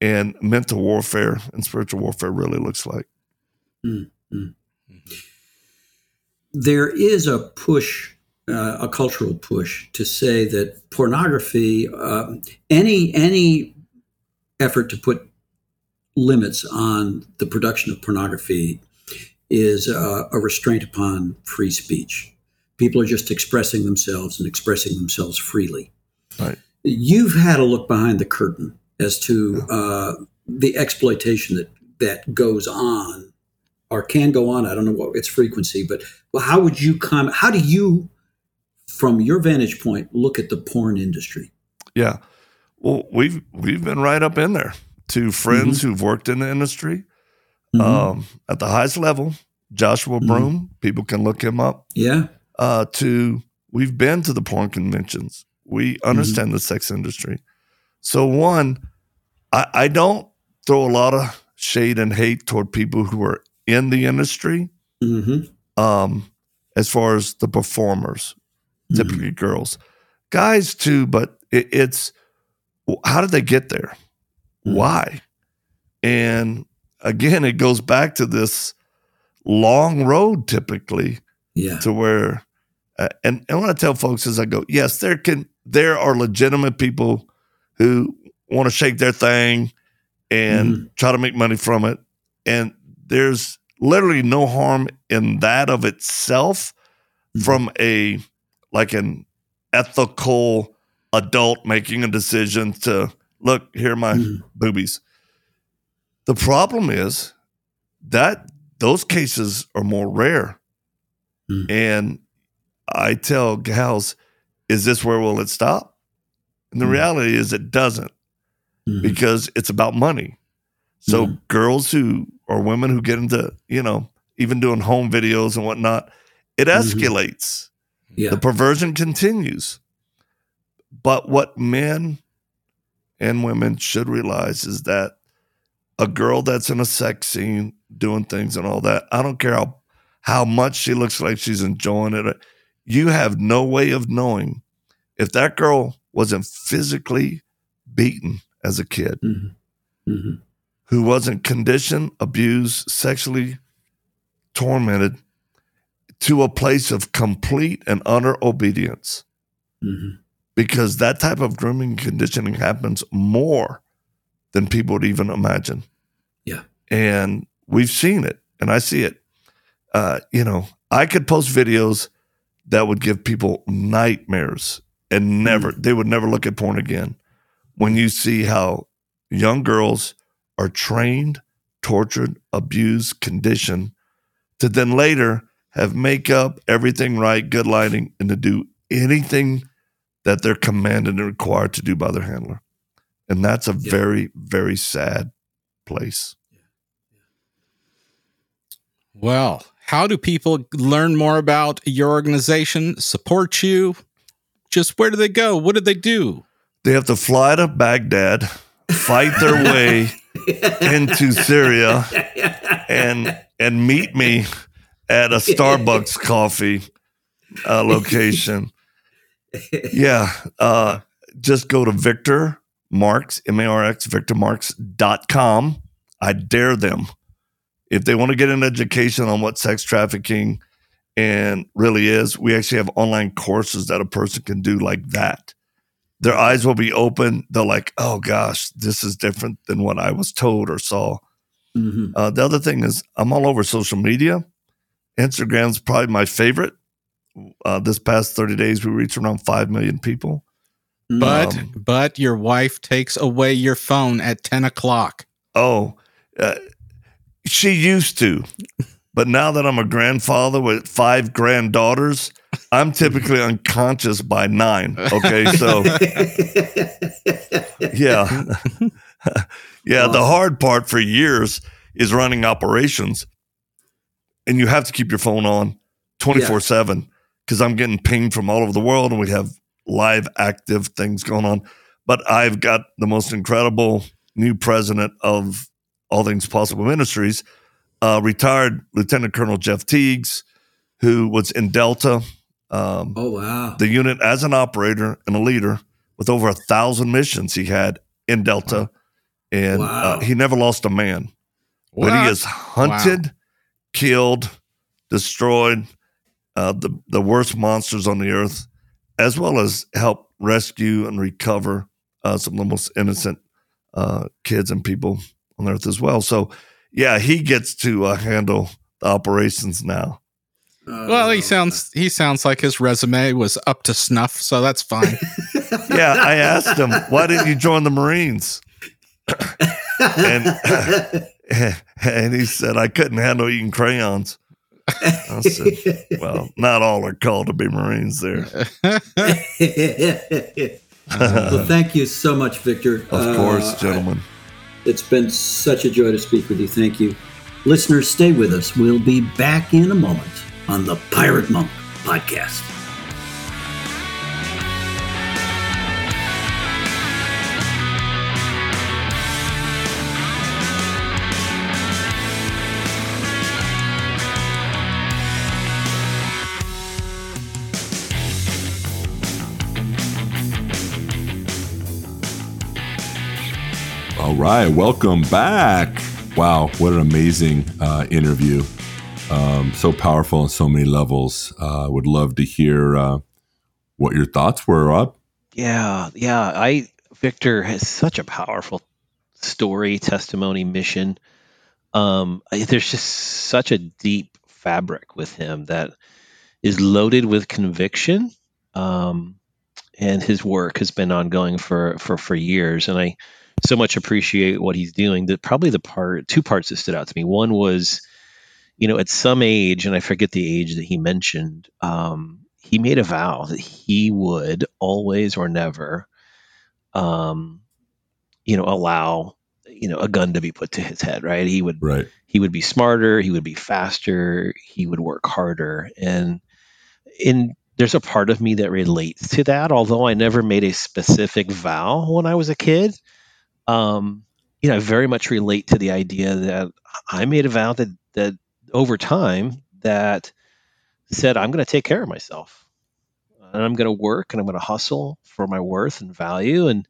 and mental warfare and spiritual warfare really looks like. Mm-hmm. there is a push, a cultural push, to say that pornography, any effort to put limits on the production of pornography is a restraint upon free speech. People are just expressing themselves and expressing themselves freely. Right. You've had a look behind the curtain as to the exploitation that goes on or can go on. I don't know what its frequency, but how would you comment? How do you, from your vantage point, look at the porn industry? Yeah. Well, we've been right up in there. To friends mm-hmm. who've worked in the industry at the highest level, Joshua Broom, people can look him up. Yeah. We've been to the porn conventions. We understand the sex industry. So one, I don't throw a lot of shade and hate toward people who are in the industry as far as the performers, typically girls. Guys too, but it's how did they get there? Why? And again, it goes back to this long road typically to where, and what I tell folks is I go, yes, there are legitimate people who want to shake their thing and try to make money from it. And there's literally no harm in that of itself from an ethical adult making a decision to, look, here are my boobies. The problem is that those cases are more rare. And I tell gals, is this where will it stop? And the reality is it doesn't because it's about money. So girls who or women who get into, even doing home videos and whatnot, it escalates. Yeah. The perversion continues. But what men and women should realize is that a girl that's in a sex scene doing things and all that, I don't care how much she looks like she's enjoying it. You have no way of knowing if that girl wasn't physically beaten as a kid, who wasn't conditioned, abused, sexually tormented to a place of complete and utter obedience. Because that type of grooming conditioning happens more than people would even imagine. Yeah. And we've seen it, and I see it. I could post videos that would give people nightmares and they would never look at porn again. When you see how young girls are trained, tortured, abused, conditioned, to then later have makeup, everything right, good lighting, and to do anything that they're commanded and required to do by their handler. And that's a very, very sad place. Well, how do people learn more about your organization, support you? Just where do they go? What do they do? They have to fly to Baghdad, fight their way into Syria, and meet me at a Starbucks coffee location. Just go to Victor Marx, M-A-R-X, victormarx.com. I dare them. If they want to get an education on what sex trafficking and really is, we actually have online courses that a person can do like that. Their eyes will be open. They're like, oh gosh, this is different than what I was told or saw. The other thing is I'm all over social media. Instagram's probably my favorite. This past 30 days, we reached around 5 million people. But your wife takes away your phone at 10 o'clock. Oh, she used to. But now that I'm a grandfather with 5 granddaughters, I'm typically unconscious by 9. Okay, so the hard part for years is running operations. And you have to keep your phone on 24/7. Because I'm getting pinged from all over the world, and we have live active things going on. But I've got the most incredible new president of All Things Possible Ministries, retired Lieutenant Colonel Jeff Teagues, who was in Delta. The unit as an operator and a leader with over 1,000 missions he had in Delta. And he never lost a man. What? But he is hunted, killed, destroyed, the worst monsters on the earth, as well as help rescue and recover some of the most innocent kids and people on earth as well. So, yeah, he gets to handle the operations now. Well, he sounds like his resume was up to snuff, so that's fine. Yeah, I asked him, why didn't you join the Marines? and he said, I couldn't handle eating crayons. I said, well, not all are called to be Marines there. Well, thank you so much, Victor. Of course, gentlemen. It's been such a joy to speak with you. Thank you. Listeners, stay with us. We'll be back in a moment on the Pirate Monk Podcast. All right, welcome back. Wow, what an amazing interview. So powerful on so many levels. Would love to hear what your thoughts were, Rob. Yeah. Victor has such a powerful story, testimony, mission. There's just such a deep fabric with him that is loaded with conviction. And his work has been ongoing for years. And I so much appreciate what he's doing. That probably two parts that stood out to me. One was, at some age, and I forget the age that he mentioned, he made a vow that he would always or never, allow, a gun to be put to his head, right? He would be smarter, he would be faster, he would work harder. And there's a part of me that relates to that, although I never made a specific vow when I was a kid. I very much relate to the idea that I made a vow that over time that said, I'm going to take care of myself and I'm going to work and I'm going to hustle for my worth and value. And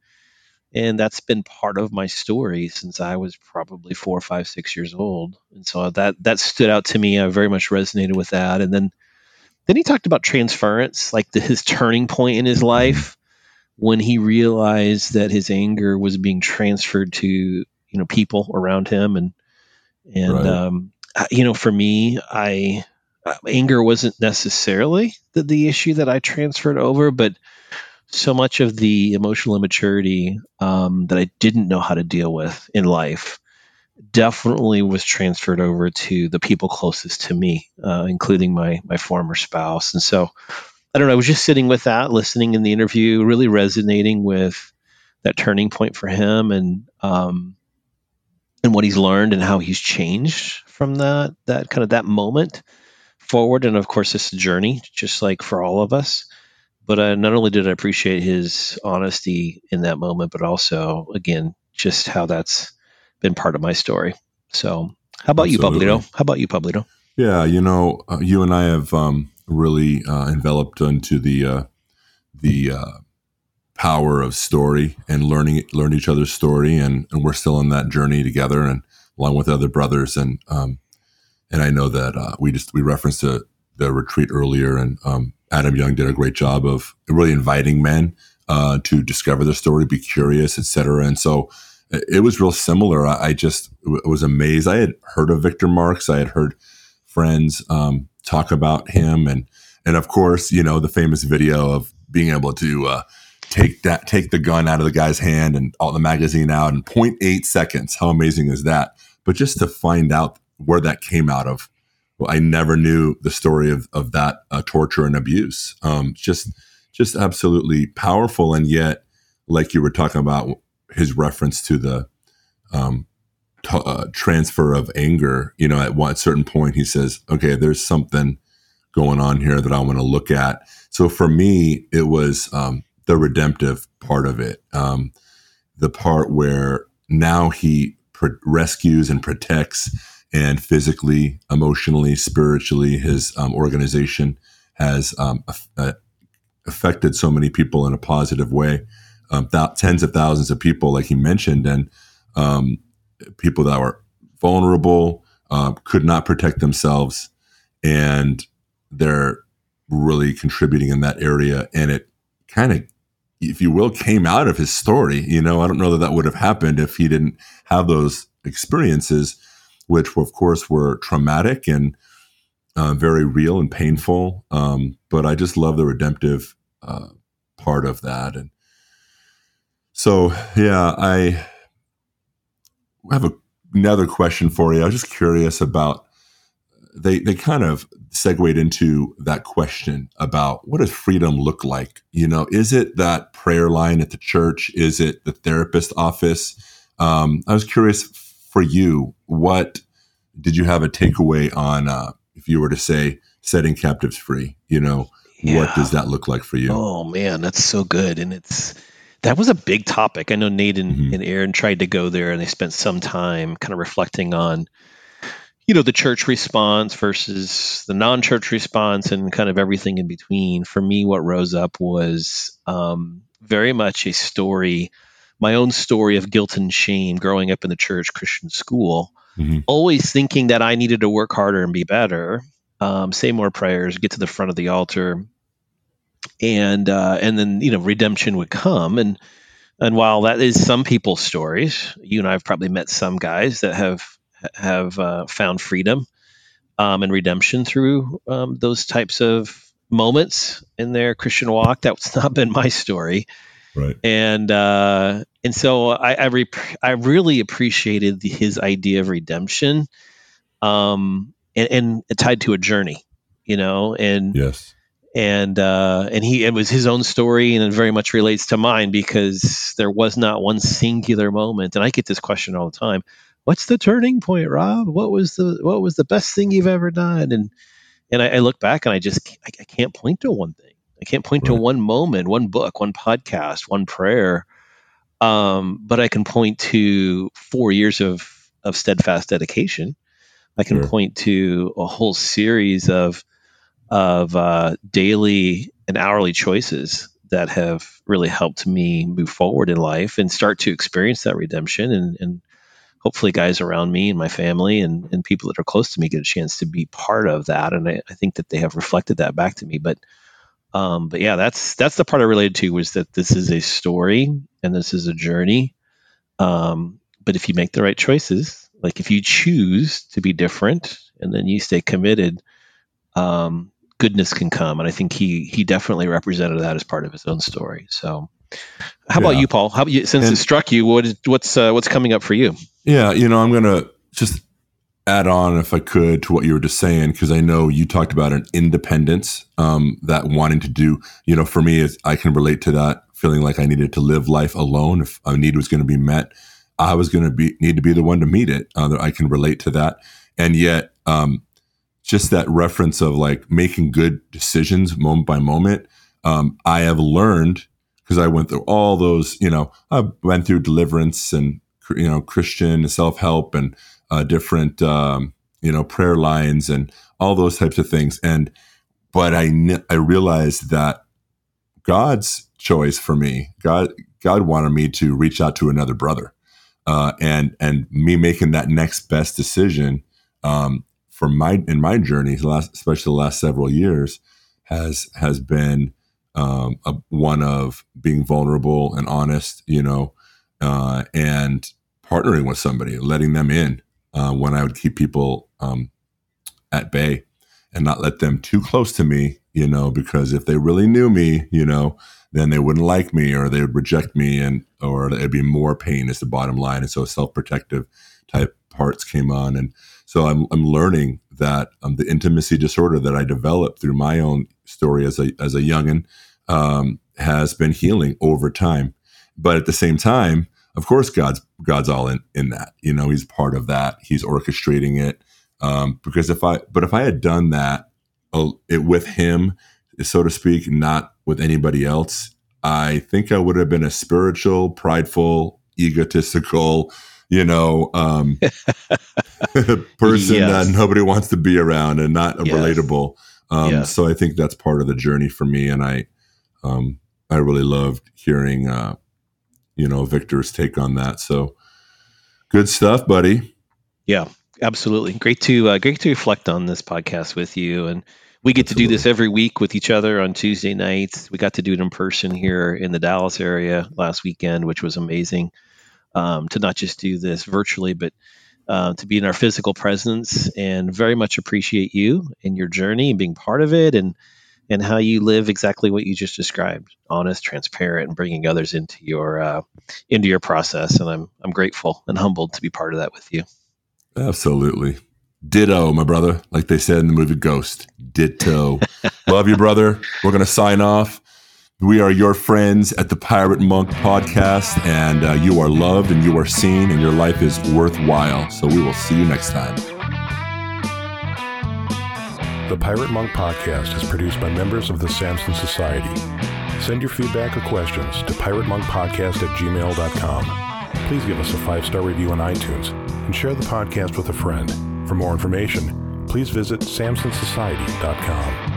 that's been part of my story since I was probably 4, 5, 6 years old. And so that stood out to me. I very much resonated with that. And then he talked about transference, like his turning point in his life when he realized that his anger was being transferred to, people around him. And, right. For me, anger wasn't necessarily the issue that I transferred over, but so much of the emotional immaturity that I didn't know how to deal with in life definitely was transferred over to the people closest to me, including my former spouse. And so, I don't know, I was just sitting with that, listening in the interview, really resonating with that turning point for him and what he's learned and how he's changed from that kind of that moment forward. And of course, it's a journey, just like for all of us. But not only did I appreciate his honesty in that moment, but also, again, just how that's been part of my story. So how about Absolutely. You, Pablito? Yeah, you and I have really enveloped into the power of story and learn each other's story. And we're still on that journey together and along with other brothers. And I know that we referenced the retreat earlier and Adam Young did a great job of really inviting men to discover their story, be curious, etc. And so it was real similar. I just was amazed. I had heard of Victor Marx. I had heard friends talk about him. And of course, the famous video of being able to take the gun out of the guy's hand and all the magazine out in 0.8 seconds. How amazing is that? But just to find out where that came out of, well, I never knew the story of that torture and abuse. Just absolutely powerful. And yet, like you were talking about, his reference to the transfer of anger, at one certain point he says, okay, there's something going on here that I want to look at. So for me, it was the redemptive part of it. The part where now he rescues and protects, and physically, emotionally, spiritually, his organization has affected so many people in a positive way. Tens of thousands of people, like he mentioned, and people that were vulnerable, could not protect themselves, and their really contributing in that area. And it kind of, if you will, came out of his story. You know, I don't know that that would have happened if he didn't have those experiences, which of course were traumatic and very real and painful. But I just love the redemptive part of that. And so, yeah, I have another question for you. I was just curious about, they kind of segued into that question about what does freedom look like? You know, is it that prayer line at the church? Is it the therapist office? I was curious for you, what did you have a takeaway on, if you were to say setting captives free, you know, what does that look like for you? Oh man, that's so good. And that was a big topic. I know Nate and Aaron tried to go there, and they spent some time kind of reflecting on, you know, the church response versus the non-church response and kind of everything in between. For me, what rose up was very much a story, my own story of guilt and shame growing up in the church Christian school, always thinking that I needed to work harder and be better, say more prayers, get to the front of the altar, and then, you know, redemption would come. And while that is some people's stories, you and I have probably met some guys that have found freedom and redemption through those types of moments in their Christian walk. That's not been my story. Right. And so I really appreciated his idea of redemption, and tied to a journey, you know, and yes. And it was his own story, and it very much relates to mine, because there was not one singular moment. And I get this question all the time: what's the turning point, Rob? What was the best thing you've ever done? And I look back, and I just I can't point to one thing. I can't point to one moment, one book, one podcast, one prayer. But I can point to 4 years of steadfast dedication. I can point to a whole series of daily and hourly choices that have really helped me move forward in life and start to experience that redemption, and hopefully guys around me and my family and people that are close to me get a chance to be part of that. And I think that they have reflected that back to me. But yeah, that's the part I related to, was that this is a story and this is a journey. But if you make the right choices, like if you choose to be different and then you stay committed, goodness can come. And I think he definitely represented that as part of his own story. So how about you, Paul? How about you, since it struck you, what's coming up for you? Yeah. You know, I'm going to just add on, if I could, to what you were just saying, because I know you talked about an independence, that wanting to do, you know, for me, I can relate to that, feeling like I needed to live life alone. If a need was going to be met, I was going to need to be the one to meet it. I can relate to that. And yet, just that reference of like making good decisions moment by moment. I have learned, because I went through all those, you know, I went through deliverance and, you know, Christian self-help and different, you know, prayer lines and all those types of things. And, but I realized that God's choice for me, God wanted me to reach out to another brother. And me making that next best decision, in my journey, especially the last several years, has been one of being vulnerable and honest, you know, and partnering with somebody, letting them in when I would keep people at bay and not let them too close to me, you know, because if they really knew me, you know, then they wouldn't like me, or they would reject me, or it'd be more pain is the bottom line. And so self-protective type parts came on. And so I'm learning that the intimacy disorder that I developed through my own story as a youngin has been healing over time. But at the same time, of course, God's all in that. You know, He's part of that. He's orchestrating it. Because if I had done that with Him, so to speak, not with anybody else, I think I would have been a spiritual, prideful, egotistical, you know, person that nobody wants to be around and not relatable. So I think that's part of the journey for me. And I really loved hearing, you know, Victor's take on that. So good stuff, buddy. Yeah, absolutely. Great to reflect on this podcast with you. And We get Absolutely. To do this every week with each other on Tuesday nights. We got to do it in person here in the Dallas area last weekend, which was amazing, to not just do this virtually, but to be in our physical presence, and very much appreciate you and your journey and being part of it, and how you live exactly what you just described, honest, transparent, and bringing others into your process. And I'm grateful and humbled to be part of that with you. Absolutely. Ditto, my brother. Like they said in the movie Ghost, ditto. Love you, brother. We're going to sign off. We are your friends at the Pirate Monk Podcast, and you are loved and you are seen and your life is worthwhile. So we will see you next time. The Pirate Monk Podcast is produced by members of the Samson Society. Send your feedback or questions to piratemonkpodcast@gmail.com. Please give us a 5-star review on iTunes and share the podcast with a friend. For more information, please visit SamsonSociety.com.